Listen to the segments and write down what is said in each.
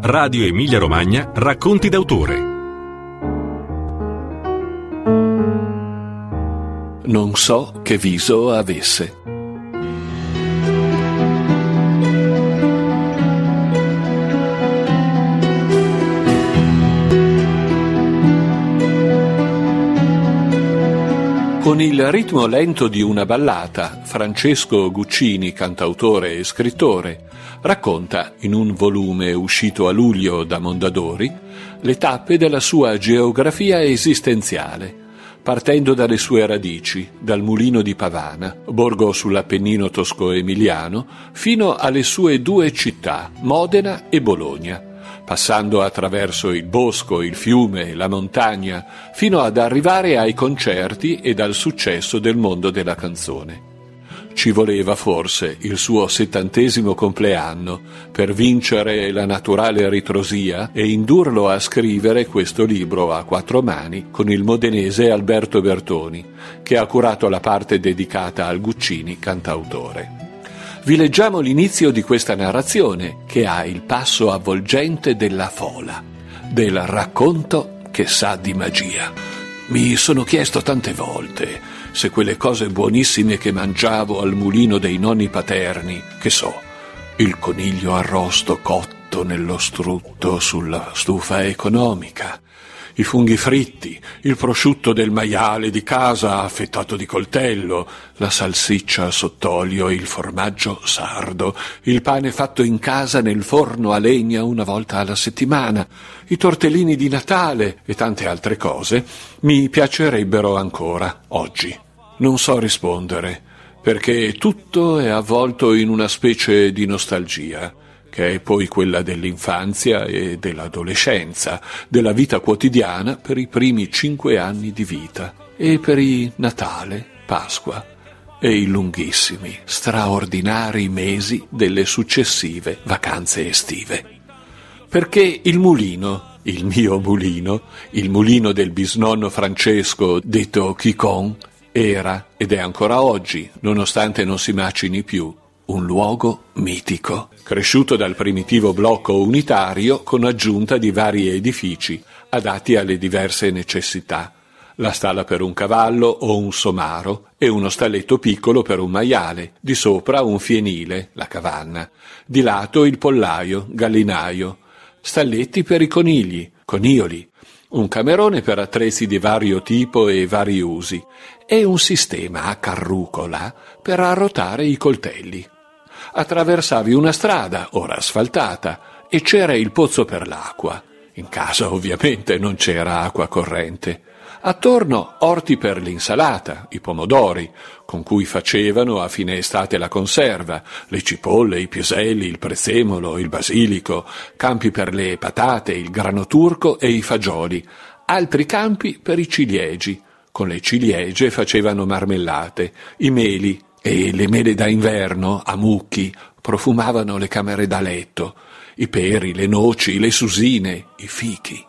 Radio Emilia Romagna, Racconti d'autore. Non so che viso avesse. Con il ritmo lento di una ballata, Francesco Guccini, cantautore e scrittore, racconta, in un volume uscito a luglio da Mondadori, le tappe della sua geografia esistenziale, partendo dalle sue radici, dal Mulino di Pavana, borgo sull'Appennino tosco-emiliano, fino alle sue due città, Modena e Bologna, passando attraverso il bosco, il fiume, la montagna, fino ad arrivare ai concerti ed al successo del mondo della canzone. Ci voleva forse il suo 70° compleanno per vincere la naturale ritrosia e indurlo a scrivere questo libro a 4 mani con il modenese Alberto Bertoni, che ha curato la parte dedicata al Guccini cantautore. Vi leggiamo l'inizio di questa narrazione, che ha il passo avvolgente della fola, del racconto che sa di magia. Mi sono chiesto tante volte se quelle cose buonissime che mangiavo al mulino dei nonni paterni, che so, il coniglio arrosto cotto nello strutto sulla stufa economica, i funghi fritti, il prosciutto del maiale di casa affettato di coltello, la salsiccia sott'olio, il formaggio sardo, il pane fatto in casa nel forno a legna una volta alla settimana, i tortellini di Natale e tante altre cose, mi piacerebbero ancora oggi. Non so rispondere, perché tutto è avvolto in una specie di nostalgia, che è poi quella dell'infanzia e dell'adolescenza, della vita quotidiana per i primi 5 anni di vita e per i Natale, Pasqua e i lunghissimi, straordinari mesi delle successive vacanze estive. Perché il mulino, il mio mulino, il mulino del bisnonno Francesco, detto Chicon, era ed è ancora oggi, nonostante non si macini più, un luogo mitico, cresciuto dal primitivo blocco unitario con aggiunta di vari edifici adatti alle diverse necessità, la stalla per un cavallo o un somaro e uno stalletto piccolo per un maiale, di sopra un fienile, la cavanna, di lato il pollaio, gallinaio, stalletti per i conigli, conioli, un camerone per attrezzi di vario tipo e vari usi e un sistema a carrucola per arrotare i coltelli. Attraversavi una strada, ora asfaltata, e c'era il pozzo per l'acqua. In casa ovviamente non c'era acqua corrente. Attorno orti per l'insalata, i pomodori, con cui facevano a fine estate la conserva, le cipolle, i piselli, il prezzemolo, il basilico, campi per le patate, il grano turco e i fagioli, altri campi per i ciliegi. Con le ciliegie facevano marmellate, i meli, e le mele da inverno, a mucchi, profumavano le camere da letto, i peri, le noci, le susine, i fichi.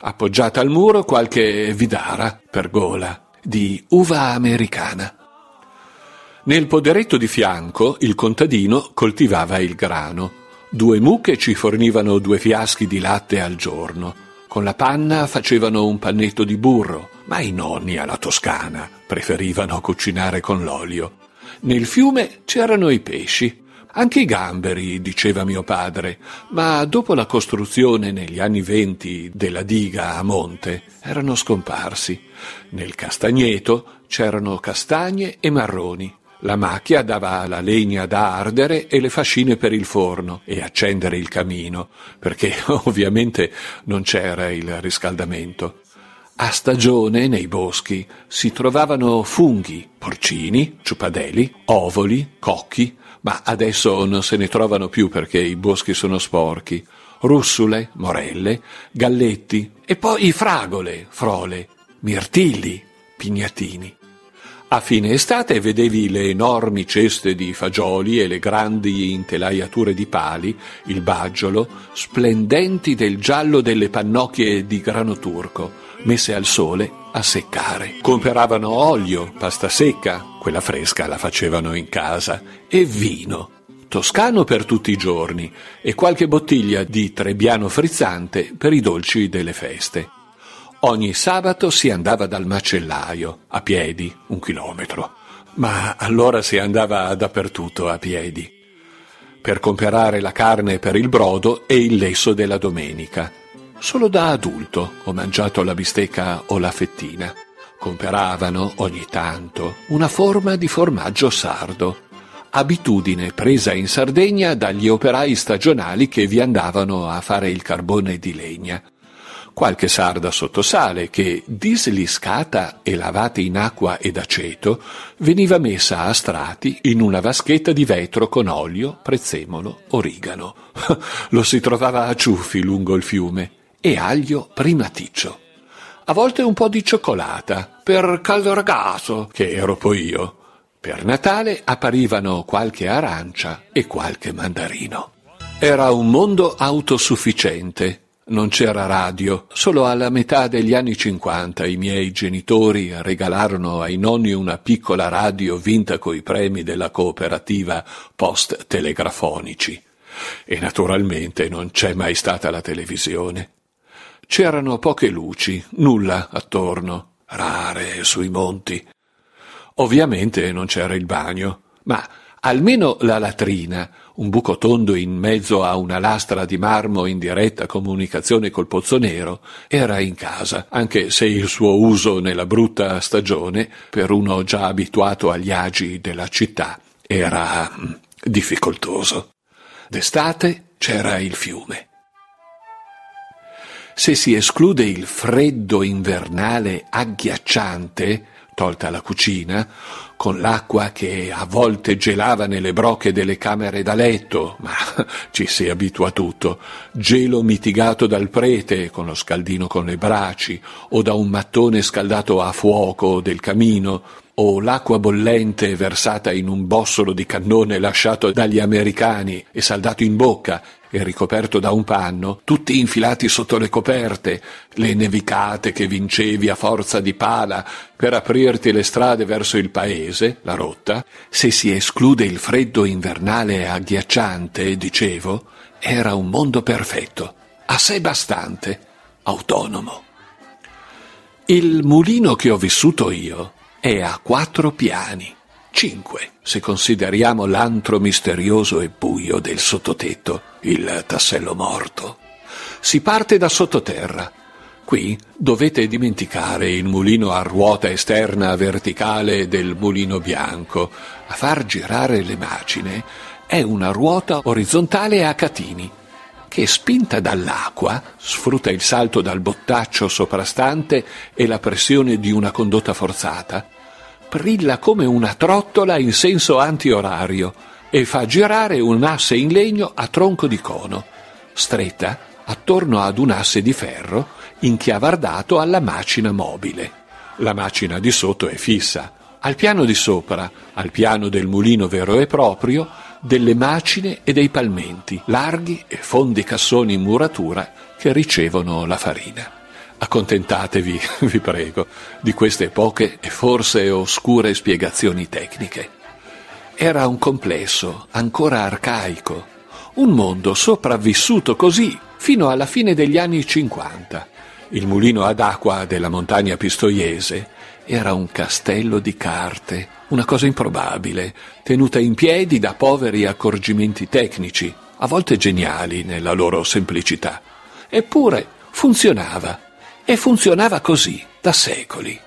Appoggiata al muro qualche vidara, pergola, di uva americana. Nel poderetto di fianco il contadino coltivava il grano. 2 mucche ci fornivano 2 fiaschi di latte al giorno. Con la panna facevano un pannetto di burro, ma i nonni alla toscana preferivano cucinare con l'olio. Nel fiume c'erano i pesci, anche i gamberi, diceva mio padre, ma dopo la costruzione negli anni '20 della diga a monte erano scomparsi. Nel castagneto c'erano castagne e marroni. La macchia dava la legna da ardere e le fascine per il forno e accendere il camino, perché ovviamente non c'era il riscaldamento. A stagione nei boschi si trovavano funghi, porcini, ciupadeli, ovoli, cocchi, ma adesso non se ne trovano più perché i boschi sono sporchi, russule, morelle, galletti e poi fragole, frole, mirtilli, pignatini. A fine estate vedevi le enormi ceste di fagioli e le grandi intelaiature di pali, il baggiolo, splendenti del giallo delle pannocchie di grano turco, messe al sole a seccare. Comperavano olio, pasta secca, quella fresca la facevano in casa, e vino. toscano per tutti i giorni e qualche bottiglia di trebbiano frizzante per i dolci delle feste. Ogni sabato si andava dal macellaio, a piedi, 1 chilometro. Ma allora si andava dappertutto a piedi, per comprare la carne per il brodo e il lesso della domenica. Solo da adulto ho mangiato la bistecca o la fettina. Comperavano ogni tanto una forma di formaggio sardo, abitudine presa in Sardegna dagli operai stagionali che vi andavano a fare il carbone di legna. Qualche sarda sottosale che, disliscata e lavata in acqua ed aceto, veniva messa a strati in una vaschetta di vetro con olio, prezzemolo, origano. Lo si trovava a ciuffi lungo il fiume e aglio primaticcio. A volte un po' di cioccolata, per caldo ragazzo, che ero poi io. Per Natale apparivano qualche arancia e qualche mandarino. Era un mondo autosufficiente. Non c'era radio. Solo alla metà degli anni '50 i miei genitori regalarono ai nonni una piccola radio vinta coi premi della cooperativa post telegrafonici. E naturalmente non c'è mai stata la televisione. C'erano poche luci, nulla attorno, rare sui monti. Ovviamente non c'era il bagno, ma almeno la latrina, un buco tondo in mezzo a una lastra di marmo in diretta comunicazione col pozzo nero, era in casa, anche se il suo uso nella brutta stagione, per uno già abituato agli agi della città, era difficoltoso. D'estate c'era il fiume. Se si esclude il freddo invernale agghiacciante, tolta la cucina, con l'acqua che a volte gelava nelle broche delle camere da letto, ma ci si abitua a tutto, gelo mitigato dal prete con lo scaldino con le braci, o da un mattone scaldato a fuoco del camino, o l'acqua bollente versata in un bossolo di cannone lasciato dagli americani e saldato in bocca e ricoperto da un panno, tutti infilati sotto le coperte, le nevicate che vincevi a forza di pala per aprirti le strade verso il paese, la rotta. Se si esclude il freddo invernale agghiacciante, dicevo, era un mondo perfetto, a sé bastante, autonomo. Il mulino che ho vissuto io è a 4 piani, 5 se consideriamo l'antro misterioso e buio del sottotetto, il tassello morto. Si parte da sottoterra. Qui dovete dimenticare il mulino a ruota esterna verticale del mulino bianco. A far girare le macine è una ruota orizzontale a catini, che spinta dall'acqua sfrutta il salto dal bottaccio soprastante e la pressione di una condotta forzata, brilla come una trottola in senso antiorario e fa girare un'asse in legno a tronco di cono, stretta attorno ad un asse di ferro inchiavardato alla macina mobile. La macina di sotto è fissa. Al piano di sopra, al piano del mulino vero e proprio, delle macine e dei palmenti, larghi e fondi cassoni in muratura che ricevono la farina. Accontentatevi, vi prego, di queste poche e forse oscure spiegazioni tecniche. Era un complesso ancora arcaico, un mondo sopravvissuto così fino alla fine degli anni '50. Il mulino ad acqua della montagna pistoiese era un castello di carte, una cosa improbabile, tenuta in piedi da poveri accorgimenti tecnici, a volte geniali nella loro semplicità. Eppure funzionava, e funzionava così da secoli.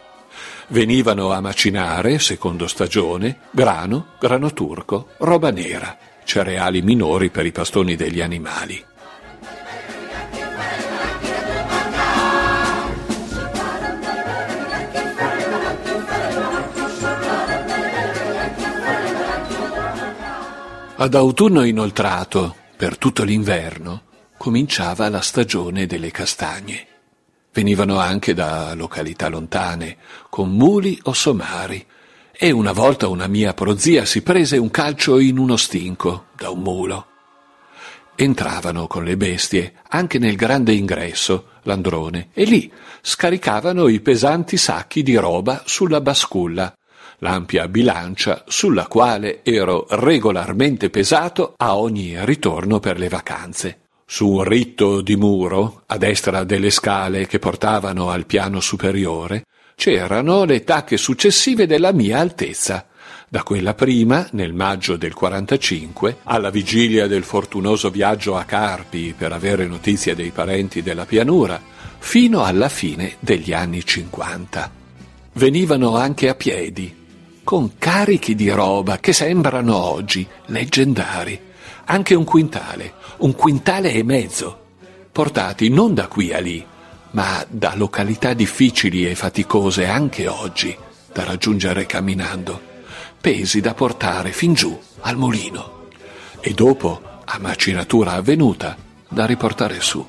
Venivano a macinare, secondo stagione, grano, grano turco, roba nera, cereali minori per i pastoni degli animali. Ad autunno inoltrato, per tutto l'inverno, cominciava la stagione delle castagne. Venivano anche da località lontane, con muli o somari, e una volta una mia prozia si prese un calcio in uno stinco da un mulo. Entravano con le bestie anche nel grande ingresso, l'androne, e lì scaricavano i pesanti sacchi di roba sulla basculla, l'ampia bilancia sulla quale ero regolarmente pesato a ogni ritorno per le vacanze. Su un ritto di muro, a destra delle scale che portavano al piano superiore, c'erano le tacche successive della mia altezza, da quella prima, nel maggio del 45, alla vigilia del fortunoso viaggio a Carpi per avere notizie dei parenti della pianura, fino alla fine degli anni 50. Venivano anche a piedi, con carichi di roba che sembrano oggi leggendari, anche un quintale e mezzo, portati non da qui a lì, ma da località difficili e faticose anche oggi da raggiungere camminando, pesi da portare fin giù al mulino e dopo, a macinatura avvenuta, da riportare su.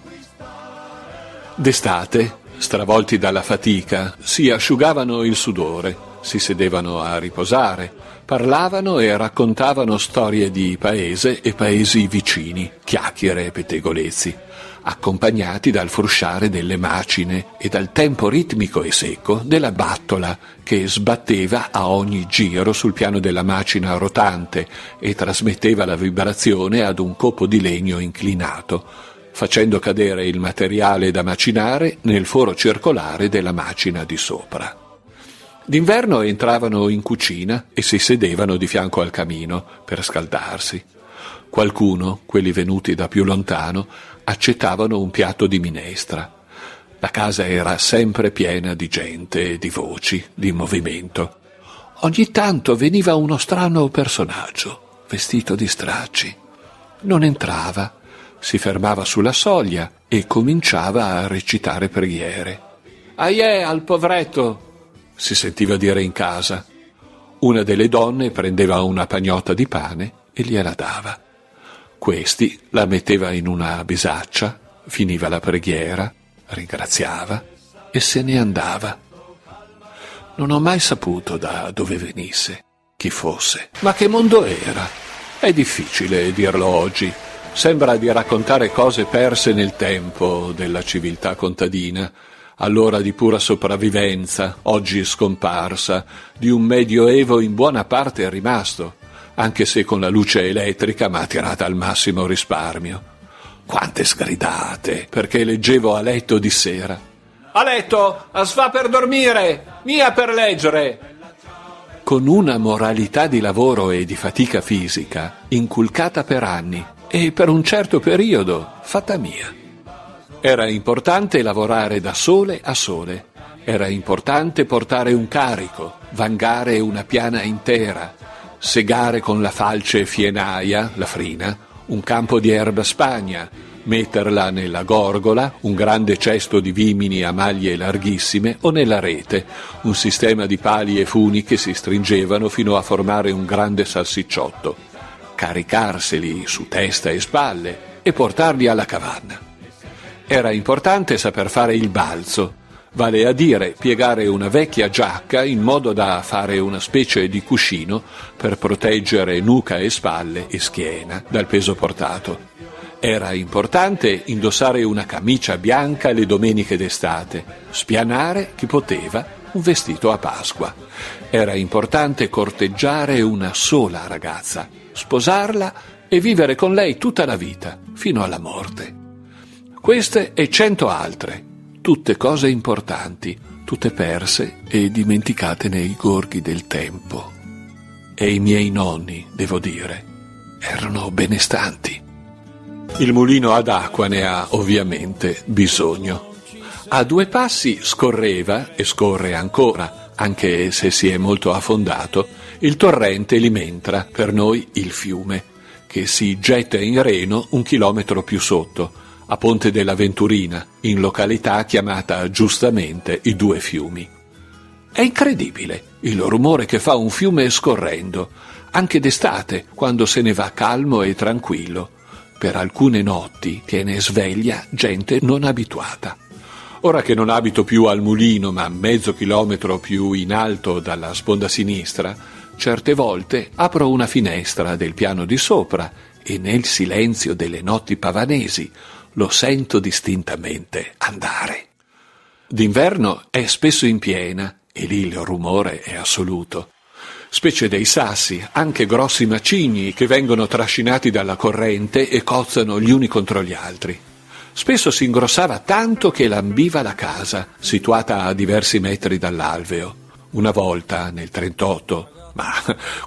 D'estate, stravolti dalla fatica, si asciugavano il sudore, si sedevano a riposare, parlavano e raccontavano storie di paese e paesi vicini, chiacchiere e pettegolezzi, accompagnati dal frusciare delle macine e dal tempo ritmico e secco della battola che sbatteva a ogni giro sul piano della macina rotante e trasmetteva la vibrazione ad un copo di legno inclinato, facendo cadere il materiale da macinare nel foro circolare della macina di sopra. D'inverno entravano in cucina e si sedevano di fianco al camino per scaldarsi. Qualcuno, quelli venuti da più lontano, accettavano un piatto di minestra. La casa era sempre piena di gente, di voci, di movimento. Ogni tanto veniva uno strano personaggio, vestito di stracci. Non entrava, si fermava sulla soglia e cominciava a recitare preghiere. «Aiè, al povretto!» si sentiva dire in casa. Una delle donne prendeva una pagnotta di pane e gliela dava. Questi la metteva in una bisaccia, finiva la preghiera, ringraziava e se ne andava. Non ho mai saputo da dove venisse, chi fosse, ma che mondo era. È difficile dirlo oggi. Sembra di raccontare cose perse nel tempo della civiltà contadina, allora di pura sopravvivenza, oggi scomparsa, di un medioevo in buona parte rimasto, anche se con la luce elettrica ma tirata al massimo risparmio. Quante sgridate, perché leggevo a letto di sera. «A letto, a sfa per dormire, mia per leggere!» Con una moralità di lavoro e di fatica fisica inculcata per anni, e per un certo periodo fatta mia. Era importante lavorare da sole a sole, era importante portare un carico, vangare una piana intera, segare con la falce fienaia, la frina, un campo di erba spagna, metterla nella gorgola, un grande cesto di vimini a maglie larghissime o nella rete, un sistema di pali e funi che si stringevano fino a formare un grande salsicciotto, caricarseli su testa e spalle e portarli alla cavanna. Era importante saper fare il balzo, vale a dire piegare una vecchia giacca in modo da fare una specie di cuscino per proteggere nuca e spalle e schiena dal peso portato. Era importante indossare una camicia bianca le domeniche d'estate, spianare chi poteva un vestito a Pasqua. Era importante corteggiare una sola ragazza, sposarla e vivere con lei tutta la vita, fino alla morte. Queste e 100 altre, tutte cose importanti, tutte perse e dimenticate nei gorghi del tempo. E i miei nonni, devo dire, erano benestanti. Il mulino ad acqua ne ha ovviamente bisogno. A due passi scorreva, e scorre ancora, anche se si è molto affondato, il torrente Limentra, per noi il fiume, che si getta in Reno 1 chilometro più sotto, a Ponte della Venturina, in località chiamata giustamente i Due Fiumi. È incredibile il rumore che fa un fiume scorrendo, anche d'estate, quando se ne va calmo e tranquillo. Per alcune notti tiene sveglia gente non abituata. Ora che non abito più al mulino, ma mezzo chilometro più in alto dalla sponda sinistra, certe volte apro una finestra del piano di sopra e nel silenzio delle notti pavanesi lo sento distintamente andare. D'inverno è spesso in piena e lì il rumore è assoluto. specie dei sassi, anche grossi macigni che vengono trascinati dalla corrente e cozzano gli uni contro gli altri. Spesso si ingrossava tanto che lambiva la casa, situata a diversi metri dall'alveo. Una volta, nel 1938, ma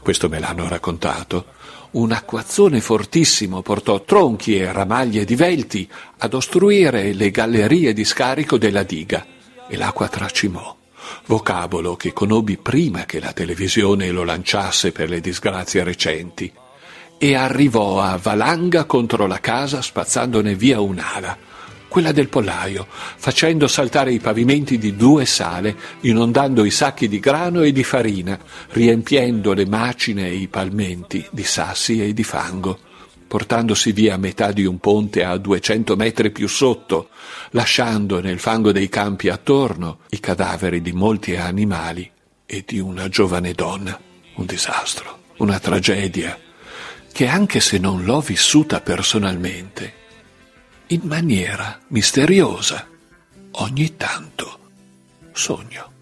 questo me l'hanno raccontato, un acquazzone fortissimo portò tronchi e ramaglie di velti ad ostruire le gallerie di scarico della diga e l'acqua tracimò. Vocabolo che conobbi prima che la televisione lo lanciasse per le disgrazie recenti, e arrivò a valanga contro la casa spazzandone via un'ala, quella del pollaio, facendo saltare i pavimenti di 2 sale, inondando i sacchi di grano e di farina, riempiendo le macine e i palmenti di sassi e di fango, portandosi via metà di un ponte a 200 metri più sotto, lasciando nel fango dei campi attorno i cadaveri di molti animali e di una giovane donna. Un disastro, una tragedia, che anche se non l'ho vissuta personalmente, in maniera misteriosa, ogni tanto sogno.